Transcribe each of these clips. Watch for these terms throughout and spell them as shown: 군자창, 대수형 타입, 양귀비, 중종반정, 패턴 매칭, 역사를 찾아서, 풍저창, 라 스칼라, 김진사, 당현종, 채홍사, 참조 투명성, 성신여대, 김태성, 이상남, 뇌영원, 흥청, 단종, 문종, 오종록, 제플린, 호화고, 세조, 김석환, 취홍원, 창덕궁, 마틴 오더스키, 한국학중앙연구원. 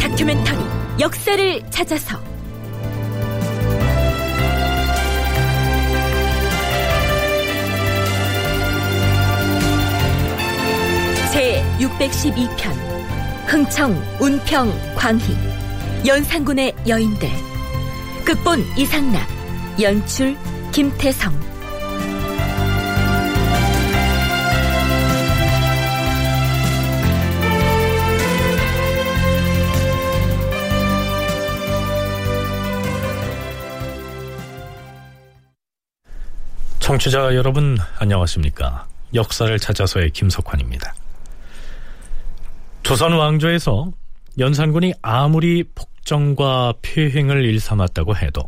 다큐멘터리 역사를 찾아서 제612편 흥청, 운평, 광희 연산군의 여인들. 극본 이상남, 연출 김태성. 청취자 여러분 안녕하십니까. 역사를 찾아서의 김석환입니다. 조선 왕조에서 연산군이 아무리 폭정과 폐횡을 일삼았다고 해도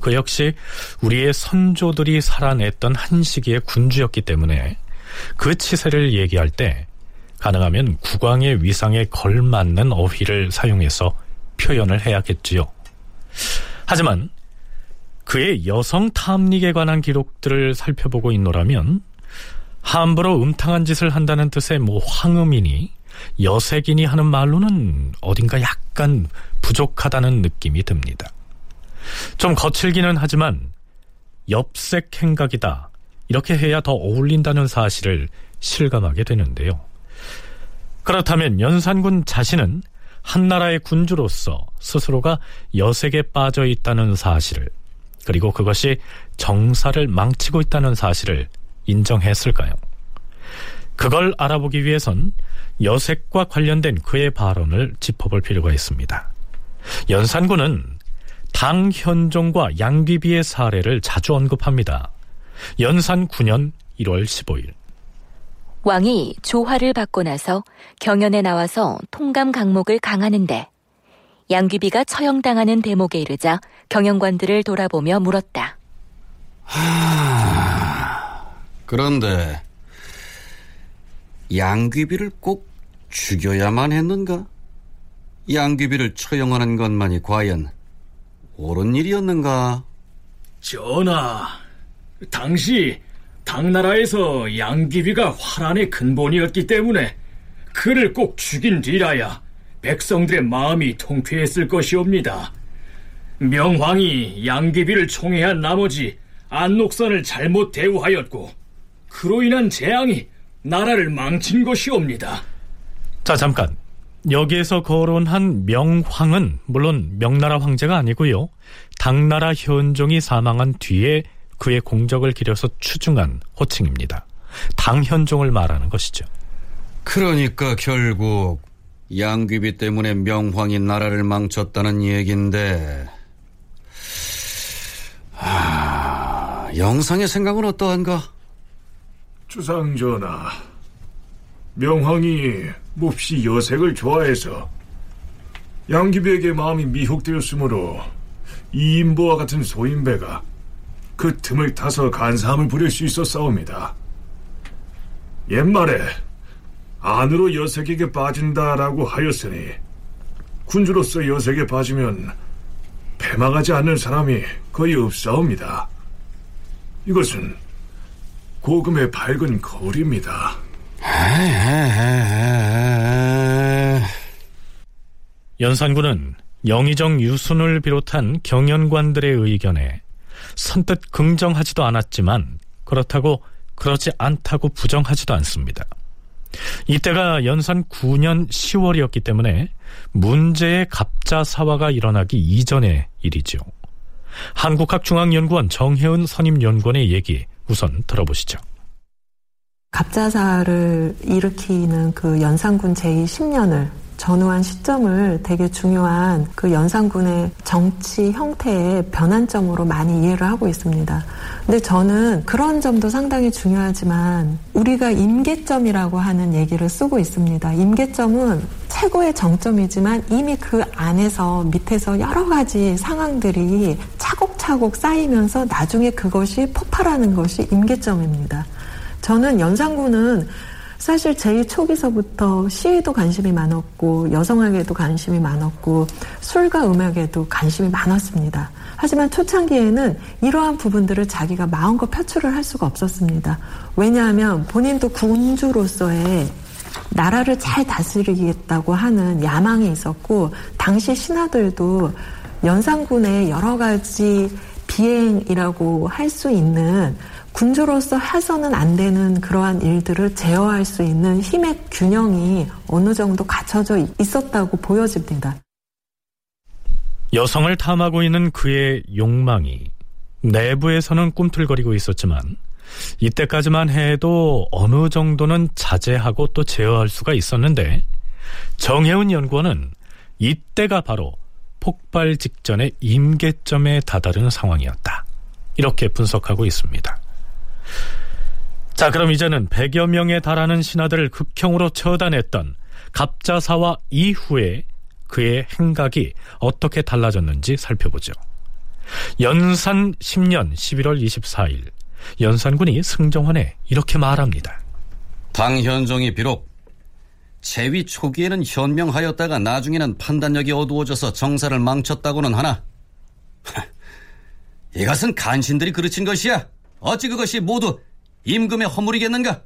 그 역시 우리의 선조들이 살아냈던 한 시기의 군주였기 때문에 그 치세를 얘기할 때 가능하면 국왕의 위상에 걸맞는 어휘를 사용해서 표현을 해야겠지요. 하지만 그의 여성 탐닉에 관한 기록들을 살펴보고 있노라면 함부로 음탕한 짓을 한다는 뜻의 황음이니 여색이니 하는 말로는 어딘가 약간 부족하다는 느낌이 듭니다. 좀 거칠기는 하지만 엽색 행각이다, 이렇게 해야 더 어울린다는 사실을 실감하게 되는데요. 그렇다면 연산군 자신은 한 나라의 군주로서 스스로가 여색에 빠져 있다는 사실을, 그리고 그것이 정사를 망치고 있다는 사실을 인정했을까요? 그걸 알아보기 위해선 여색과 관련된 그의 발언을 짚어볼 필요가 있습니다. 연산군은 당현종과 양귀비의 사례를 자주 언급합니다. 연산 9년 1월 15일 왕이 조화를 받고 나서 경연에 나와서 통감 강목을 강하는데 양귀비가 처형당하는 대목에 이르자 경영관들을 돌아보며 물었다. 그런데 양귀비를 꼭 죽여야만 했는가? 양귀비를 처형하는 것만이 과연 옳은 일이었는가? 전하, 당시 당나라에서 양귀비가 화란의 근본이었기 때문에 그를 꼭 죽인 뒤라야 백성들의 마음이 통쾌했을 것이옵니다. 명황이 양귀비를 총애한 나머지 안록선을 잘못 대우하였고 그로 인한 재앙이 나라를 망친 것이옵니다. 자, 잠깐, 여기에서 거론한 명황은 물론 명나라 황제가 아니고요, 당나라 현종이 사망한 뒤에 그의 공적을 기려서 추증한 호칭입니다. 당현종을 말하는 것이죠. 그러니까 결국 양귀비 때문에 명황이 나라를 망쳤다는 얘긴데, 영상의 생각은 어떠한가? 주상전하, 명황이 몹시 여색을 좋아해서 양귀비에게 마음이 미혹되었으므로 이인보와 같은 소인배가 그 틈을 타서 간사함을 부릴 수 있었사옵니다. 옛말에 안으로 여색에게 빠진다라고 하였으니 군주로서 여색에 빠지면 배망하지 않는 사람이 거의 없사옵니다. 이것은 고금의 밝은 거울입니다. 연산군은 영의정 유순을 비롯한 경연관들의 의견에 선뜻 긍정하지도 않았지만 그렇다고 그렇지 않다고 부정하지도 않습니다. 이때가 연산 9년 10월이었기 때문에 문제의 갑자사화가 일어나기 이전의 일이죠. 한국학중앙연구원 정혜은 선임연구원의 얘기 우선 들어보시죠. 갑자사화를 일으키는 그 연산군 제2 10년을 전후한 시점을 되게 중요한 그 연산군의 정치 형태의 변환점으로 많이 이해를 하고 있습니다. 근데 저는 그런 점도 상당히 중요하지만 우리가 임계점이라고 하는 얘기를 쓰고 있습니다. 임계점은 최고의 정점이지만 이미 그 안에서 밑에서 여러 가지 상황들이 차곡차곡 쌓이면서 나중에 그것이 폭발하는 것이 임계점입니다. 저는 연산군은 사실 제일 초기서부터 시에도 관심이 많았고 여성학에도 관심이 많았고 술과 음악에도 관심이 많았습니다. 하지만 초창기에는 이러한 부분들을 자기가 마음껏 표출을 할 수가 없었습니다. 왜냐하면 본인도 군주로서의 나라를 잘 다스리겠다고 하는 야망이 있었고 당시 신하들도 연산군의 여러 가지 비행이라고 할 수 있는 군주로서 해서는 안 되는 그러한 일들을 제어할 수 있는 힘의 균형이 어느 정도 갖춰져 있었다고 보여집니다. 여성을 탐하고 있는 그의 욕망이 내부에서는 꿈틀거리고 있었지만 이때까지만 해도 어느 정도는 자제하고 또 제어할 수가 있었는데 정혜은 연구원은 이때가 바로 폭발 직전의 임계점에 다다른 상황이었다. 이렇게 분석하고 있습니다. 자, 그럼 이제는 100여 명에 달하는 신하들을 극형으로 처단했던 갑자사화 이후에 그의 행각이 어떻게 달라졌는지 살펴보죠. 연산 10년 11월 24일 연산군이 승정원에 이렇게 말합니다. 당현종이 비록 재위 초기에는 현명하였다가 나중에는 판단력이 어두워져서 정사를 망쳤다고는 하나 이것은 간신들이 그르친 것이야. 어찌 그것이 모두 임금의 허물이겠는가?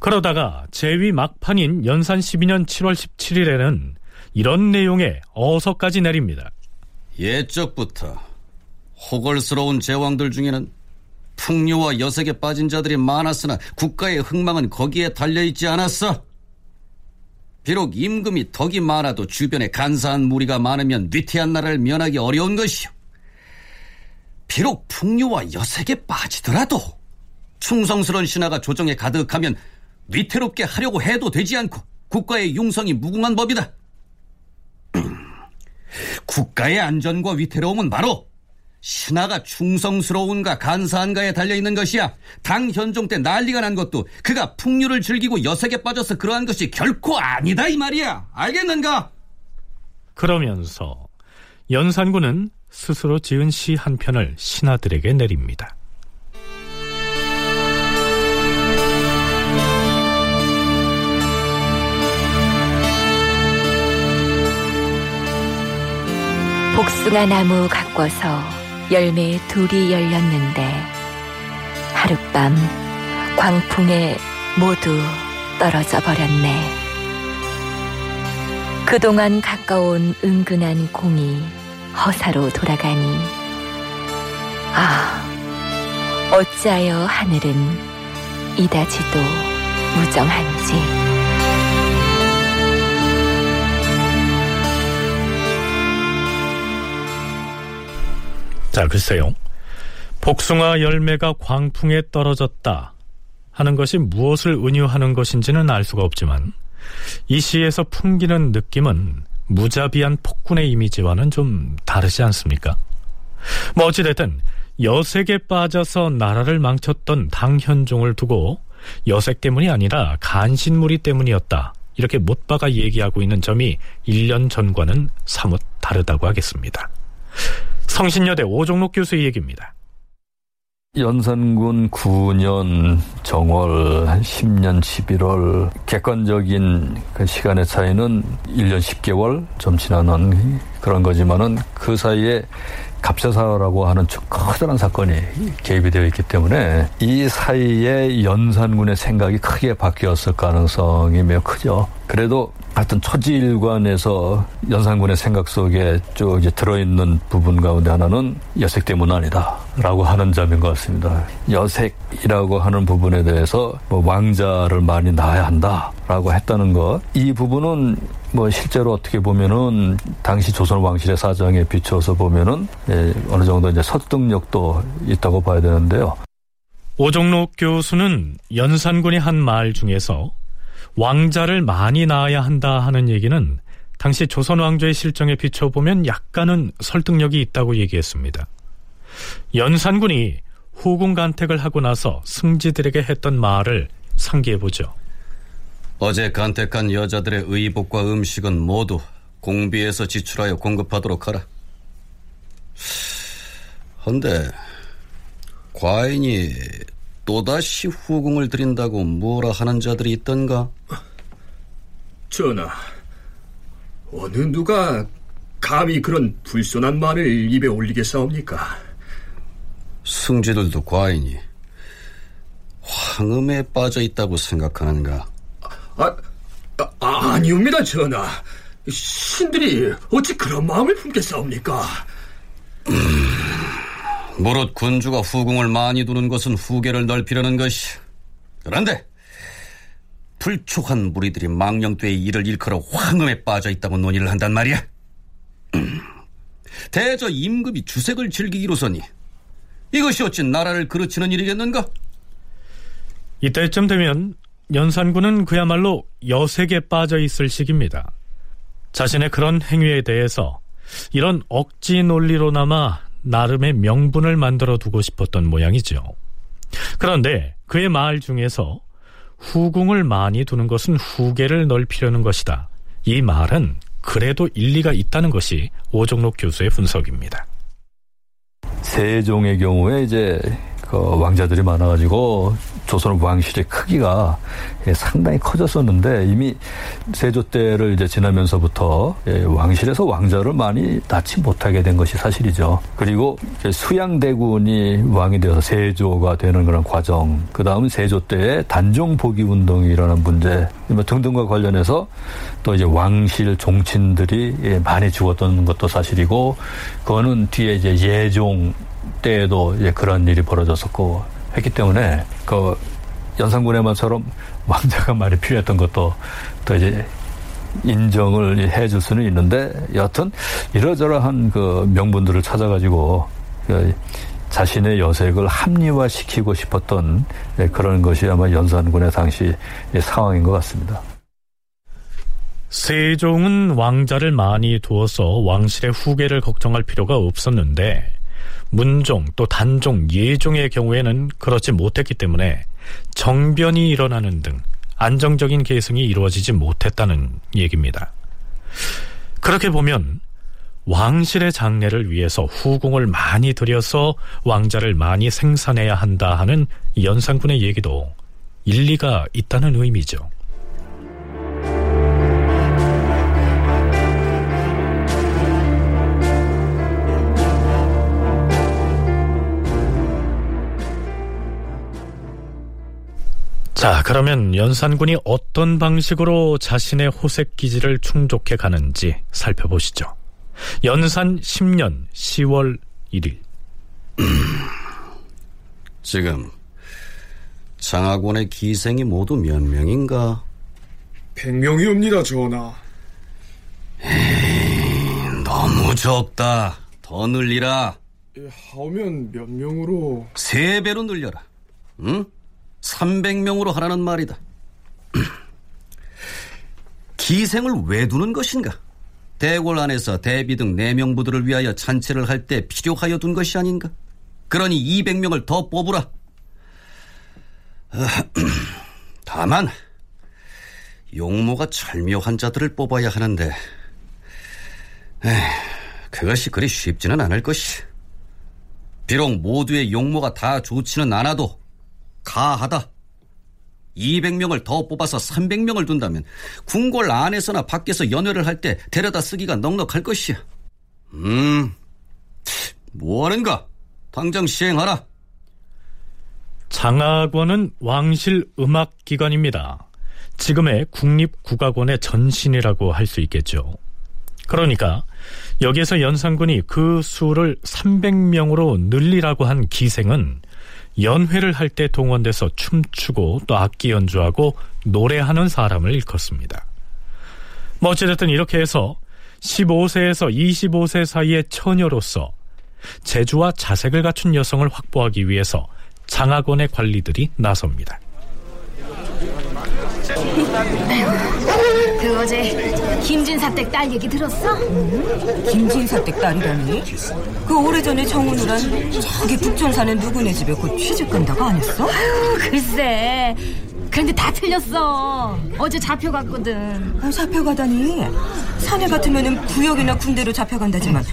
그러다가 제위 막판인 연산 12년 7월 17일에는 이런 내용의 어서까지 내립니다. 옛적부터 호걸스러운 제왕들 중에는 풍요와 여색에 빠진 자들이 많았으나 국가의 흥망은 거기에 달려있지 않았어. 비록 임금이 덕이 많아도 주변에 간사한 무리가 많으면 위태한 나라를 면하기 어려운 것이요, 비록 풍요와 여색에 빠지더라도 충성스러운 신하가 조정에 가득하면 위태롭게 하려고 해도 되지 않고 국가의 융성이 무궁한 법이다. 국가의 안전과 위태로움은 바로 신하가 충성스러운가 간사한가에 달려있는 것이야. 당현종 때 난리가 난 것도 그가 풍요를 즐기고 여색에 빠져서 그러한 것이 결코 아니다, 이 말이야. 알겠는가? 그러면서 연산군은 스스로 지은 시 한 편을 신하들에게 내립니다. 복숭아 나무 가꿔서 열매의 둘이 열렸는데 하룻밤 광풍에 모두 떨어져 버렸네. 그동안 가까운 은근한 공이 허사로 돌아가니 아, 어찌하여 하늘은 이다지도 무정한지. 자, 글쎄요, 복숭아 열매가 광풍에 떨어졌다 하는 것이 무엇을 은유하는 것인지는 알 수가 없지만 이 시에서 풍기는 느낌은 무자비한 폭군의 이미지와는 좀 다르지 않습니까? 뭐 어찌됐든 여색에 빠져서 나라를 망쳤던 당현종을 두고 여색 때문이 아니라 간신무리 때문이었다, 이렇게 못박아 얘기하고 있는 점이 1년 전과는 사뭇 다르다고 하겠습니다. 성신여대 오종록 교수의 얘기입니다. 연산군 9년 정월, 10년 11월, 객관적인 그 시간의 차이는 1년 10개월 좀 지나는 그런 거지만은 그 사이에 갑자사화라고 하는 커다란 사건이 개입이 되어 있기 때문에 이 사이에 연산군의 생각이 크게 바뀌었을 가능성이 매우 크죠. 그래도 하여튼 초지일관에서 연산군의 생각 속에 쭉 이제 들어있는 부분 가운데 하나는 여색 때문 아니다라고 하는 점인 것 같습니다. 여색이라고 하는 부분에 대해서 뭐 왕자를 많이 낳아야 한다라고 했다는 것, 이 부분은 뭐 실제로 어떻게 보면은 당시 조선 왕실의 사정에 비춰서 보면은 어느 정도 이제 설득력도 있다고 봐야 되는데요. 오종록 교수는 연산군이 한 말 중에서 왕자를 많이 낳아야 한다 하는 얘기는 당시 조선 왕조의 실정에 비춰보면 약간은 설득력이 있다고 얘기했습니다. 연산군이 후궁 간택을 하고 나서 승지들에게 했던 말을 상기해보죠. 어제 간택한 여자들의 의복과 음식은 모두 공비에서 지출하여 공급하도록 하라. 헌데 과인이 또다시 후궁을 드린다고 뭐라 하는 자들이 있던가? 전하, 어느 누가 감히 그런 불손한 말을 입에 올리겠사옵니까? 승지들도 과인이 황음에 빠져있다고 생각하는가? 아니옵니다 전하. 신들이 어찌 그런 마음을 품겠사옵니까? 무릇 군주가 후궁을 많이 두는 것은 후계를 넓히려는 것이, 그런데 불초한 무리들이 망령되이 이를 일컬어 황음에 빠져있다고 논의를 한단 말이야. 대저 임금이 주색을 즐기기로서니 이것이 어찌 나라를 그르치는 일이겠는가? 이때쯤 되면 연산군은 그야말로 여색에 빠져있을 시기입니다. 자신의 그런 행위에 대해서 이런 억지 논리로나마 나름의 명분을 만들어 두고 싶었던 모양이죠. 그런데 그의 말 중에서 후궁을 많이 두는 것은 후계를 넓히려는 것이다, 이 말은 그래도 일리가 있다는 것이 오종록 교수의 분석입니다. 세종의 경우에 이제 그 왕자들이 많아가지고 조선 왕실의 크기가 상당히 커졌었는데, 이미 세조 때를 이제 지나면서부터 왕실에서 왕자를 많이 낳지 못하게 된 것이 사실이죠. 그리고 수양대군이 왕이 되어서 세조가 되는 그런 과정, 그 다음 세조 때의 단종 복위 운동이 일어난 문제 등등과 관련해서 또 이제 왕실 종친들이 많이 죽었던 것도 사실이고, 그거는 뒤에 이제 예종 때에도 이제 그런 일이 벌어졌었고 했기 때문에 그 연산군의 말처럼 왕자가 많이 필요했던 것도 또 이제 인정을 해줄 수는 있는데, 여하튼 이러저러한 그 명분들을 찾아가지고 그 자신의 여색을 합리화시키고 싶었던 그런 것이 아마 연산군의 당시 상황인 것 같습니다. 세종은 왕자를 많이 두어서 왕실의 후계를 걱정할 필요가 없었는데, 문종 또 단종, 예종의 경우에는 그렇지 못했기 때문에 정변이 일어나는 등 안정적인 계승이 이루어지지 못했다는 얘기입니다. 그렇게 보면 왕실의 장래를 위해서 후궁을 많이 들여서 왕자를 많이 생산해야 한다 하는 연산군의 얘기도 일리가 있다는 의미죠. 자, 그러면 연산군이 어떤 방식으로 자신의 호색기지를 충족해 가는지 살펴보시죠. 연산 10년 10월 1일. 지금 장학원의 기생이 모두 몇 명인가? 100명이옵니다 전하. 에이, 너무 적다. 더 늘리라. 하면 몇 명으로? 3배로 늘려라. 응? 300명으로 하라는 말이다. 기생을 왜 두는 것인가? 대궐 안에서 대비 등 내명부들을 위하여 잔치를 할 때 필요하여 둔 것이 아닌가? 그러니 200명을 더 뽑으라. 다만 용모가 절묘한 자들을 뽑아야 하는데 그것이 그리 쉽지는 않을 것이. 비록 모두의 용모가 다 좋지는 않아도 가하다. 200명을 더 뽑아서 300명을 둔다면 궁궐 안에서나 밖에서 연회를 할 때 데려다 쓰기가 넉넉할 것이야. 뭐하는가? 당장 시행하라. 장학원은 왕실 음악기관입니다. 지금의 국립국악원의 전신이라고 할 수 있겠죠. 그러니까 여기에서 연산군이 그 수를 300명으로 늘리라고 한 기생은 연회를 할 때 동원돼서 춤추고 또 악기 연주하고 노래하는 사람을 일컫습니다. 뭐 어찌됐든 이렇게 해서 15세에서 25세 사이의 처녀로서 재주와 자색을 갖춘 여성을 확보하기 위해서 장학원의 관리들이 나섭니다. 그 어제 김진사 댁 딸 얘기 들었어? 김진사 댁 딸이라니? 그 오래전에 정우누랑 저기 북촌 사는 누구네 집에 곧 취직 간다고 안 했어? 아유, 글쎄. 그런데 다 틀렸어. 어제 잡혀갔거든. 아, 잡혀가다니. 사내 같으면 부역이나 군대로 잡혀간다지만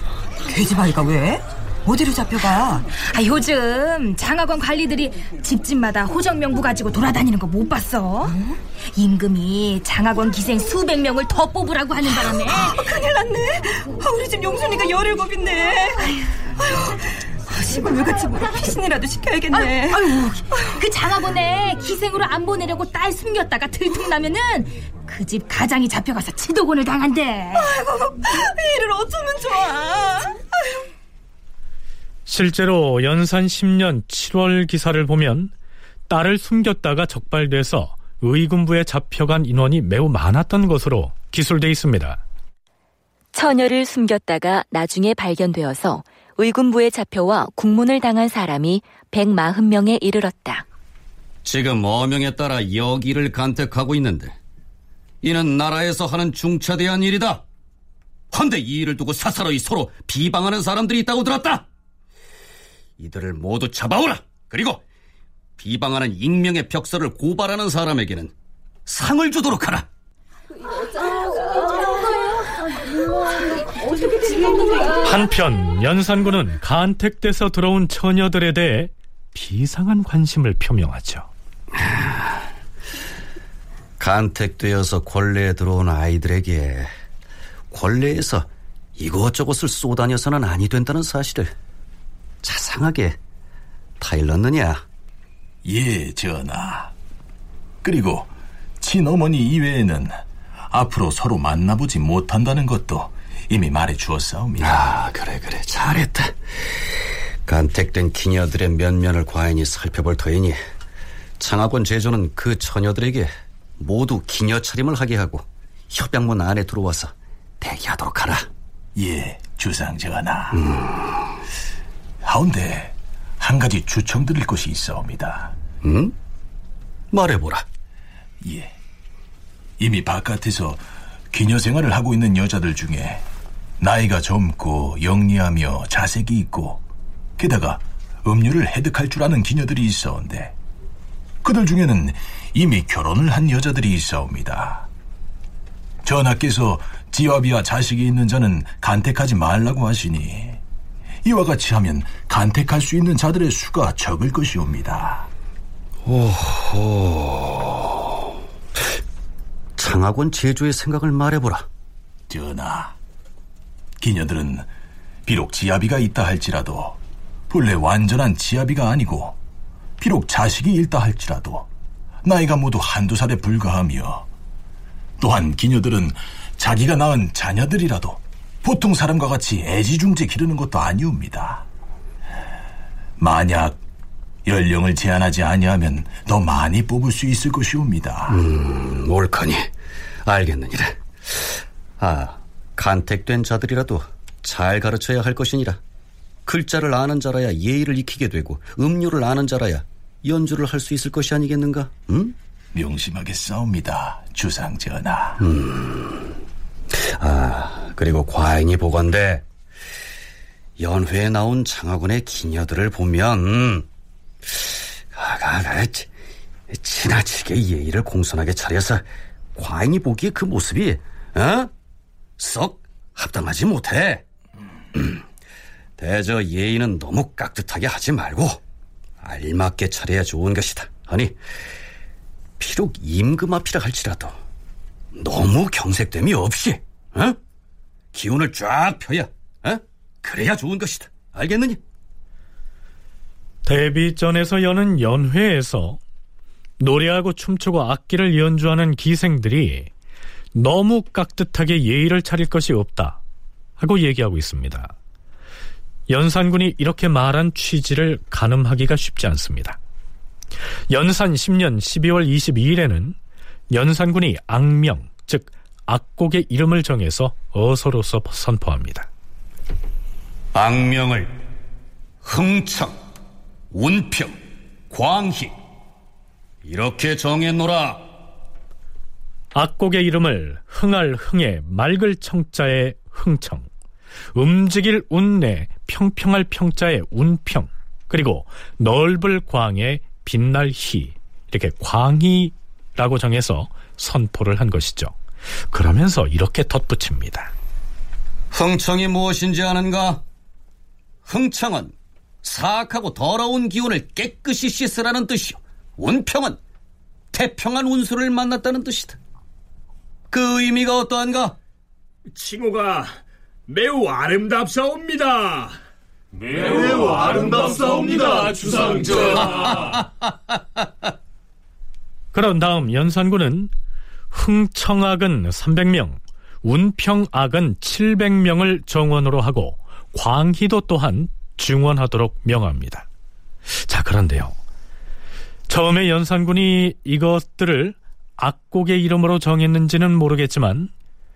계집아이가 왜? 어디로 잡혀가? 아, 요즘 장학원 관리들이 집집마다 호적명부 가지고 돌아다니는 거 못 봤어? 응? 임금이 장학원 기생 수백 명을 더 뽑으라고 하는 바람에. 큰일 났네. 우리 집 용순이가 열일곱인데. 아휴, 시골물같이 뭐 피신이라도 시켜야겠네. 아유, 그 장학원에 기생으로 안 보내려고 딸 숨겼다가 들통나면은 그 집 가장이 잡혀가서 치도곤을 당한대. 아이고, 이를 어쩌면 좋아. 아유. 실제로 연산 10년 7월 기사를 보면 딸을 숨겼다가 적발돼서 의군부에 잡혀간 인원이 매우 많았던 것으로 기술돼 있습니다. 처녀를 숨겼다가 나중에 발견되어서 의군부에 잡혀와 국문을 당한 사람이 140명에 이르렀다. 지금 어명에 따라 여기를 간택하고 있는데 이는 나라에서 하는 중차대한 일이다. 헌데 이 일을 두고 사사로이 서로 비방하는 사람들이 있다고 들었다. 이들을 모두 잡아오라. 그리고 비방하는 익명의 벽서를 고발하는 사람에게는 상을 주도록 하라. 한편 연산군은 간택돼서 들어온 처녀들에 대해 비상한 관심을 표명하죠. 간택되어서 권례에 들어온 아이들에게 권례에서 이것저것을 쏘다녀서는 아니 된다는 사실을 자상하게 타일렀느냐? 예, 전하. 그리고 친어머니 이외에는 앞으로 서로 만나보지 못한다는 것도 이미 말해주었사옵니다. 아, 그래. 잘했다. 간택된 기녀들의 면면을 과인이 살펴볼 터이니 창학원 제조는 그 처녀들에게 모두 기녀 차림을 하게 하고 협양문 안에 들어와서 대기하도록 하라. 예, 주상전하. 가운데 한 가지 주청드릴 것이 있사옵니다. 응? 말해보라. 예. 이미 바깥에서 기녀 생활을 하고 있는 여자들 중에 나이가 젊고 영리하며 자색이 있고 게다가 음률을 해득할 줄 아는 기녀들이 있사온데 그들 중에는 이미 결혼을 한 여자들이 있사옵니다. 전하께서 지와비와 자식이 있는 자는 간택하지 말라고 하시니 이와 같이 하면 간택할 수 있는 자들의 수가 적을 것이옵니다. 오호. 창학원 제조의 생각을 말해보라. 전하, 기녀들은 비록 지아비가 있다 할지라도 본래 완전한 지아비가 아니고 비록 자식이 있다 할지라도 나이가 모두 한두 살에 불과하며 또한 기녀들은 자기가 낳은 자녀들이라도 보통 사람과 같이 애지중지 기르는 것도 아니옵니다. 만약 연령을 제한하지 아니하면 더 많이 뽑을 수 있을 것이옵니다. 옳거니 알겠느니라. 아, 간택된 자들이라도 잘 가르쳐야 할 것이니라. 글자를 아는 자라야 예의를 익히게 되고 음률을 아는 자라야 연주를 할 수 있을 것이 아니겠는가? 응? 명심하게 싸웁니다, 주상전하. 아, 그리고 과인이 보건대 연회에 나온 장학원의 기녀들을 보면 지나치게 예의를 공손하게 차려서 과인이 보기에 그 모습이 썩 합당하지 못해. 대저 예의는 너무 깍듯하게 하지 말고 알맞게 차려야 좋은 것이다. 아니, 비록 임금 앞이라 할지라도 너무 경색됨이 없이 기운을 쫙 펴야 그래야 좋은 것이다. 알겠느냐? 데뷔전에서 여는 연회에서 노래하고 춤추고 악기를 연주하는 기생들이 너무 깍듯하게 예의를 차릴 것이 없다 하고 얘기하고 있습니다. 연산군이 이렇게 말한 취지를 가늠하기가 쉽지 않습니다. 연산 10년 12월 22일에는 연산군이 악명, 즉 악곡의 이름을 정해서 어서로서 선포합니다. 악명을 흥청, 운평, 광희 이렇게 정해놓으라. 악곡의 이름을 흥할 흥에 맑을 청자에 흥청, 움직일 운내 평평할 평자에 운평, 그리고 넓을 광에 빛날 희, 이렇게 광희라고 정해서 선포를 한 것이죠. 그러면서 이렇게 덧붙입니다. 흥청이 무엇인지 아는가? 흥청은 사악하고 더러운 기운을 깨끗이 씻으라는 뜻이요, 운평은 태평한 운수를 만났다는 뜻이다. 그 의미가 어떠한가? 칭호가 매우 아름답사옵니다. 매우 아름답사옵니다, 주상전. 그런 다음 연산군은 흥청악은 300명, 운평악은 700명을 정원으로 하고 광희도 또한 증원하도록 명합니다. 자, 그런데요, 처음에 연산군이 이것들을 악곡의 이름으로 정했는지는 모르겠지만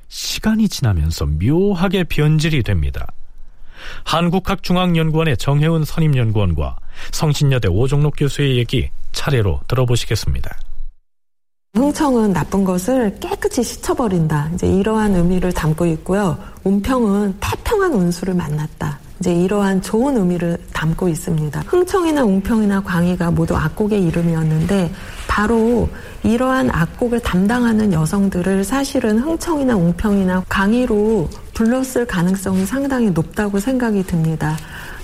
시간이 지나면서 묘하게 변질이 됩니다. 한국학중앙연구원의 정혜은 선임연구원과 성신여대 오종록 교수의 얘기 차례로 들어보시겠습니다. 흥청은 나쁜 것을 깨끗이 씻어버린다, 이제 이러한 의미를 담고 있고요. 운평은 태평한 운수를 만났다, 이제 이러한 좋은 의미를 담고 있습니다. 흥청이나 운평이나 광희가 모두 악곡의 이름이었는데, 바로 이러한 악곡을 담당하는 여성들을 사실은 흥청이나 운평이나 광희로 불렀을 가능성이 상당히 높다고 생각이 듭니다.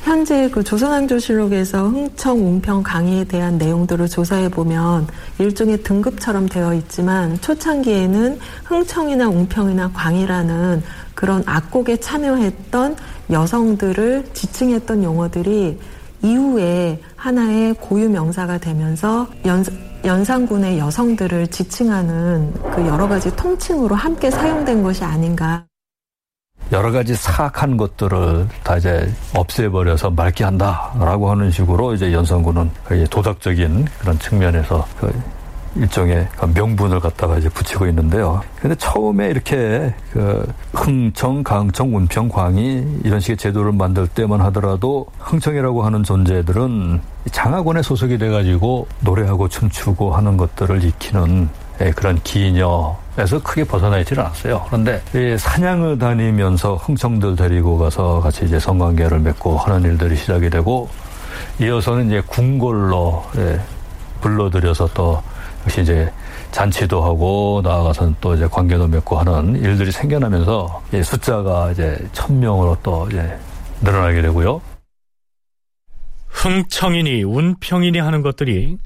현재 그 조선왕조실록에서 흥청, 운평, 광희에 대한 내용들을 조사해보면 일종의 등급처럼 되어 있지만, 초창기에는 흥청이나 운평이나 광희라는 그런 악곡에 참여했던 여성들을 지칭했던 용어들이 이후에 하나의 고유 명사가 되면서 연산군의 여성들을 지칭하는 그 여러 가지 통칭으로 함께 사용된 것이 아닌가. 여러 가지 사악한 것들을 다 이제 없애버려서 맑게 한다라고 하는 식으로 이제 연산군은 도덕적인 그런 측면에서 그 일종의 명분을 갖다가 이제 붙이고 있는데요. 근데 처음에 이렇게 그 흥청, 강청, 운평, 광희 이런 식의 제도를 만들 때만 하더라도 흥청이라고 하는 존재들은 장학원에 소속이 돼가지고 노래하고 춤추고 하는 것들을 익히는 그런 기녀에서 크게 벗어나 있지는 않았어요. 그런데 사냥을 다니면서 흥청들 데리고 가서 같이 이제 성관계를 맺고 하는 일들이 시작이 되고, 이어서는 이제 궁궐로 불러들여서 또 역시 이제 잔치도 하고 나아가서는 또 이제 관계도 맺고 하는 일들이 생겨나면서 숫자가 이제 1000명으로 또 이제 늘어나게 되고요. 흥청이니 운평이니 하는 것들이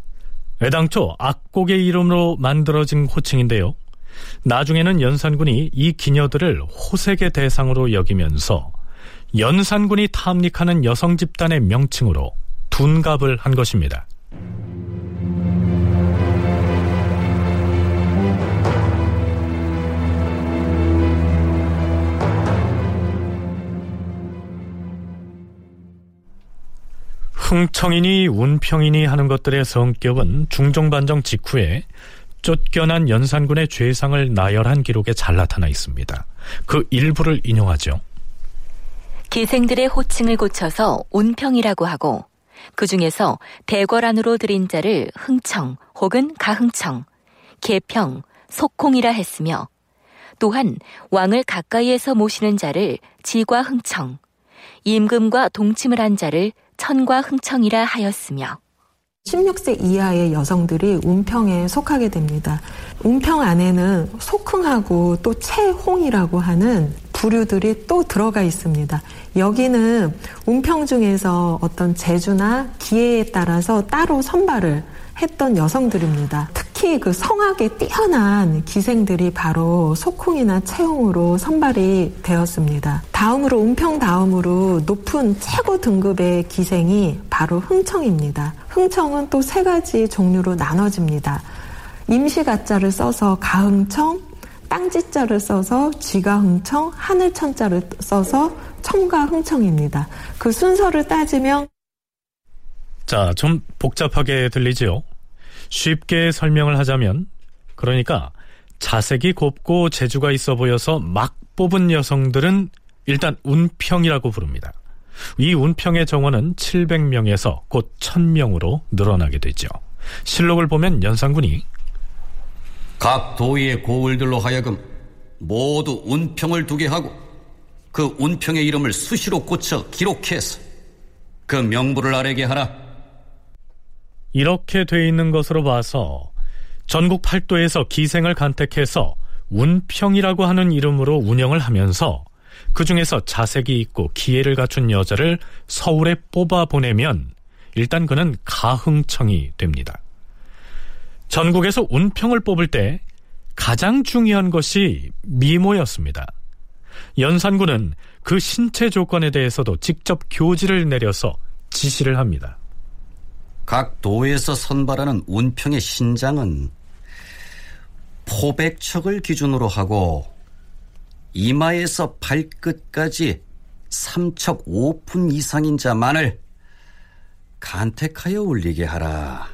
애당초 악곡의 이름으로 만들어진 호칭인데요, 나중에는 연산군이 이 기녀들을 호색의 대상으로 여기면서 연산군이 탐닉하는 여성 집단의 명칭으로 둔갑을 한 것입니다. 흥청이니 운평이니 하는 것들의 성격은 중종반정 직후에 쫓겨난 연산군의 죄상을 나열한 기록에 잘 나타나 있습니다. 그 일부를 인용하죠. 기생들의 호칭을 고쳐서 운평이라고 하고, 그 중에서 대궐 안으로 들인 자를 흥청 혹은 가흥청, 개평, 속콩이라 했으며, 또한 왕을 가까이에서 모시는 자를 지과 흥청, 임금과 동침을 한 자를 천과 흥청이라 하였으며, 16세 이하의 여성들이 운평에 속하게 됩니다. 운평 안에는 속흥하고 또 채홍이라고 하는 부류들이 또 들어가 있습니다. 여기는 운평 중에서 어떤 재주나 기회에 따라서 따로 선발을 했던 여성들입니다. 특히 그 성악에 뛰어난 기생들이 바로 속홍이나 채홍으로 선발이 되었습니다. 다음으로 운평 다음으로 높은 최고 등급의 기생이 바로 흥청입니다. 흥청은 또 세 가지 종류로 나눠집니다. 임시가자를 써서 가흥청, 땅지자를 써서 쥐가흥청, 하늘천자를 써서 청가흥청입니다. 그 순서를 따지면, 자, 좀 복잡하게 들리지요? 쉽게 설명을 하자면, 그러니까 자색이 곱고 재주가 있어 보여서 막 뽑은 여성들은 일단 운평이라고 부릅니다. 이 운평의 정원은 700명에서 곧 1000명으로 늘어나게 되죠. 실록을 보면 연산군이 각 도의 고을들로 하여금 모두 운평을 두게 하고 그 운평의 이름을 수시로 고쳐 기록해서 그 명부를 아래게 하라. 이렇게 돼 있는 것으로 봐서 전국 팔도에서 기생을 간택해서 운평이라고 하는 이름으로 운영을 하면서 그 중에서 자색이 있고 기회를 갖춘 여자를 서울에 뽑아 보내면 일단 그는 가흥청이 됩니다. 전국에서 운평을 뽑을 때 가장 중요한 것이 미모였습니다. 연산군은 그 신체 조건에 대해서도 직접 교지를 내려서 지시를 합니다. 각 도에서 선발하는 운평의 신장은 포백척을 기준으로 하고 이마에서 발끝까지 3척 5푼 이상인 자만을 간택하여 올리게 하라.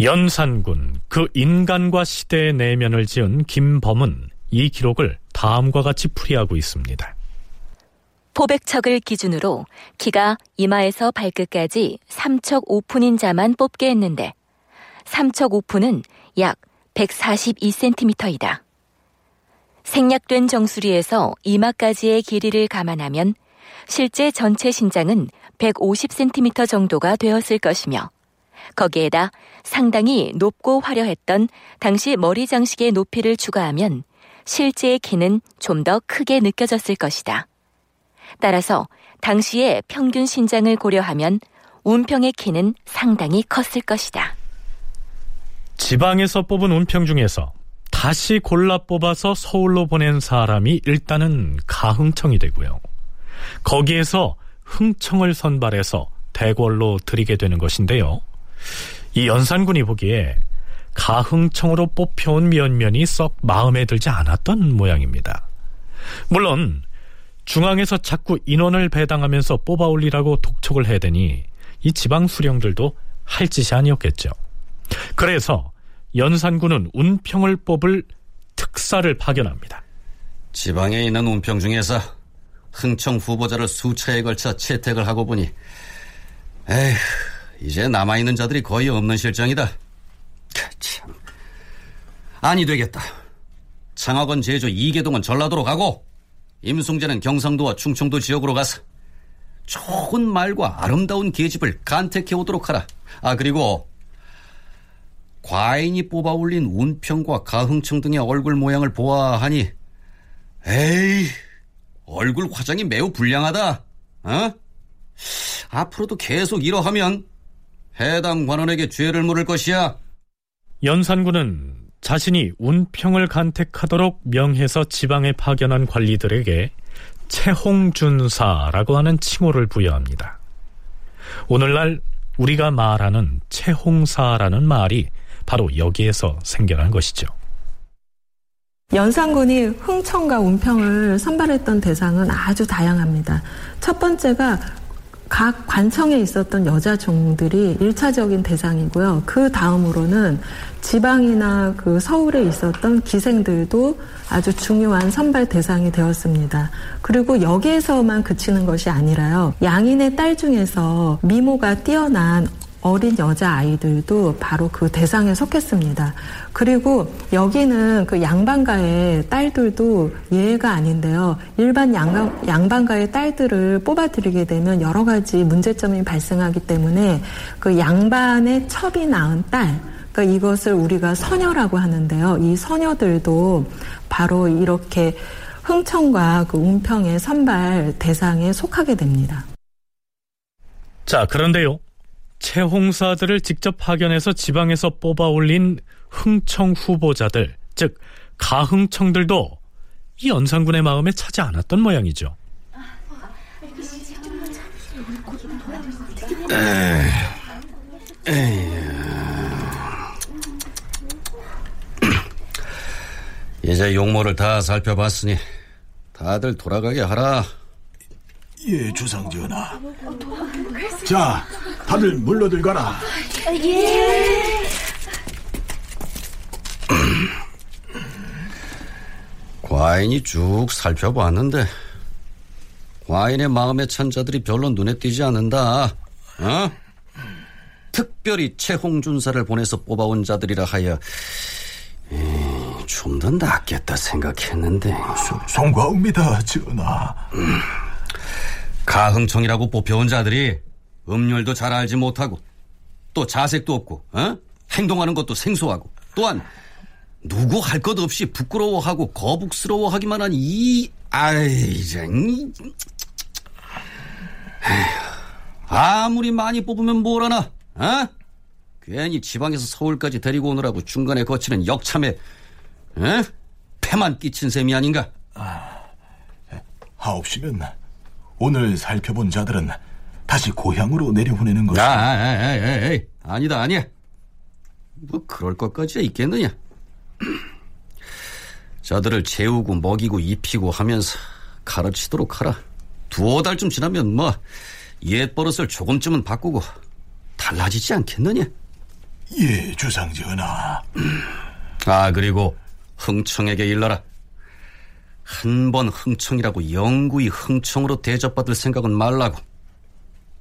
연산군, 그 인간과 시대의 내면을 지은 김범은 이 기록을 다음과 같이 풀이하고 있습니다. 포백척을 기준으로 키가 이마에서 발끝까지 3척 5푼인 자만 뽑게 했는데 3척 5푼은 약 142cm이다. 생략된 정수리에서 이마까지의 길이를 감안하면 실제 전체 신장은 150cm 정도가 되었을 것이며 거기에다 상당히 높고 화려했던 당시 머리 장식의 높이를 추가하면 실제의 키는 좀 더 크게 느껴졌을 것이다. 따라서 당시의 평균 신장을 고려하면 운평의 키는 상당히 컸을 것이다. 지방에서 뽑은 운평 중에서 다시 골라 뽑아서 서울로 보낸 사람이 일단은 가흥청이 되고요. 거기에서 흥청을 선발해서 대궐로 들이게 되는 것인데요. 이 연산군이 보기에 가흥청으로 뽑혀온 면면이 썩 마음에 들지 않았던 모양입니다. 물론 중앙에서 자꾸 인원을 배당하면서 뽑아올리라고 독촉을 해대니 이 지방 수령들도 할 짓이 아니었겠죠. 그래서 연산군은 운평을 뽑을 특사를 파견합니다. 지방에 있는 운평 중에서 흥청 후보자를 수차에 걸쳐 채택을 하고 보니 에휴, 이제 남아있는 자들이 거의 없는 실정이다. 참, 아니 되겠다. 장학원 제조 이계동은 전라도로 가고 임송재는 경상도와 충청도 지역으로 가서 좋은 말과 아름다운 계집을 간택해 오도록 하라. 아, 그리고 과인이 뽑아올린 운평과 가흥청 등의 얼굴 모양을 보아하니 에이, 얼굴 화장이 매우 불량하다. 어? 앞으로도 계속 이러하면 해당 관원에게 죄를 물을 것이야. 연산군은 자신이 운평을 간택하도록 명해서 지방에 파견한 관리들에게 채홍준사라고 하는 칭호를 부여합니다. 오늘날 우리가 말하는 채홍사라는 말이 바로 여기에서 생겨난 것이죠. 연산군이 흥청과 운평을 선발했던 대상은 아주 다양합니다. 첫 번째가 각 관청에 있었던 여자 종들이 1차적인 대상이고요. 그 다음으로는 지방이나 그 서울에 있었던 기생들도 아주 중요한 선발 대상이 되었습니다. 그리고 여기에서만 그치는 것이 아니라요. 양인의 딸 중에서 미모가 뛰어난 어린 여자아이들도 바로 그 대상에 속했습니다. 그리고 여기는 그 양반가의 딸들도 예외가 아닌데요. 일반 양반가의 딸들을 뽑아들이게 되면 여러 가지 문제점이 발생하기 때문에 그 양반의 첩이 낳은 딸, 그러니까 이것을 우리가 서녀라고 하는데요. 이 서녀들도 바로 이렇게 흥청과 그 운평의 선발 대상에 속하게 됩니다. 자, 그런데요. 채홍사들을 직접 파견해서 지방에서 뽑아올린 흥청 후보자들, 즉 가흥청들도 이 연산군의 마음에 차지 않았던 모양이죠. 이제 용모를 다 살펴봤으니 다들 돌아가게 하라. 예, 주상전하. 자, 다들 물러들 가라. 예. 과인이 쭉 살펴봤는데 과인의 마음에 찬 자들이 별로 눈에 띄지 않는다. 어? 특별히 채홍준사를 보내서 뽑아온 자들이라 하여 좀 더 낫겠다 생각했는데. 송구합니다 전하. 가흥청이라고 뽑혀온 자들이 음률도 잘 알지 못하고 또 자색도 없고 행동하는 것도 생소하고 또한 누구 할 것 없이 부끄러워하고 거북스러워하기만 한 이 아이쟁이. 아무리 많이 뽑으면 뭘 하나? 어? 괜히 지방에서 서울까지 데리고 오느라고 중간에 거치는 역참에 패만 끼친 셈이 아닌가? 하옵시면 오늘 살펴본 자들은 다시 고향으로 내려보내는 것이. 아니다, 아니야. 뭐 그럴 것까지 있겠느냐? 자들을 재우고 먹이고 입히고 하면서 가르치도록 하라. 2달쯤 지나면 뭐 옛 버릇을 조금쯤은 바꾸고 달라지지 않겠느냐? 예, 주상전하. 그리고 흥청에게 일러라. 한 번 흥청이라고 영구히 흥청으로 대접받을 생각은 말라고.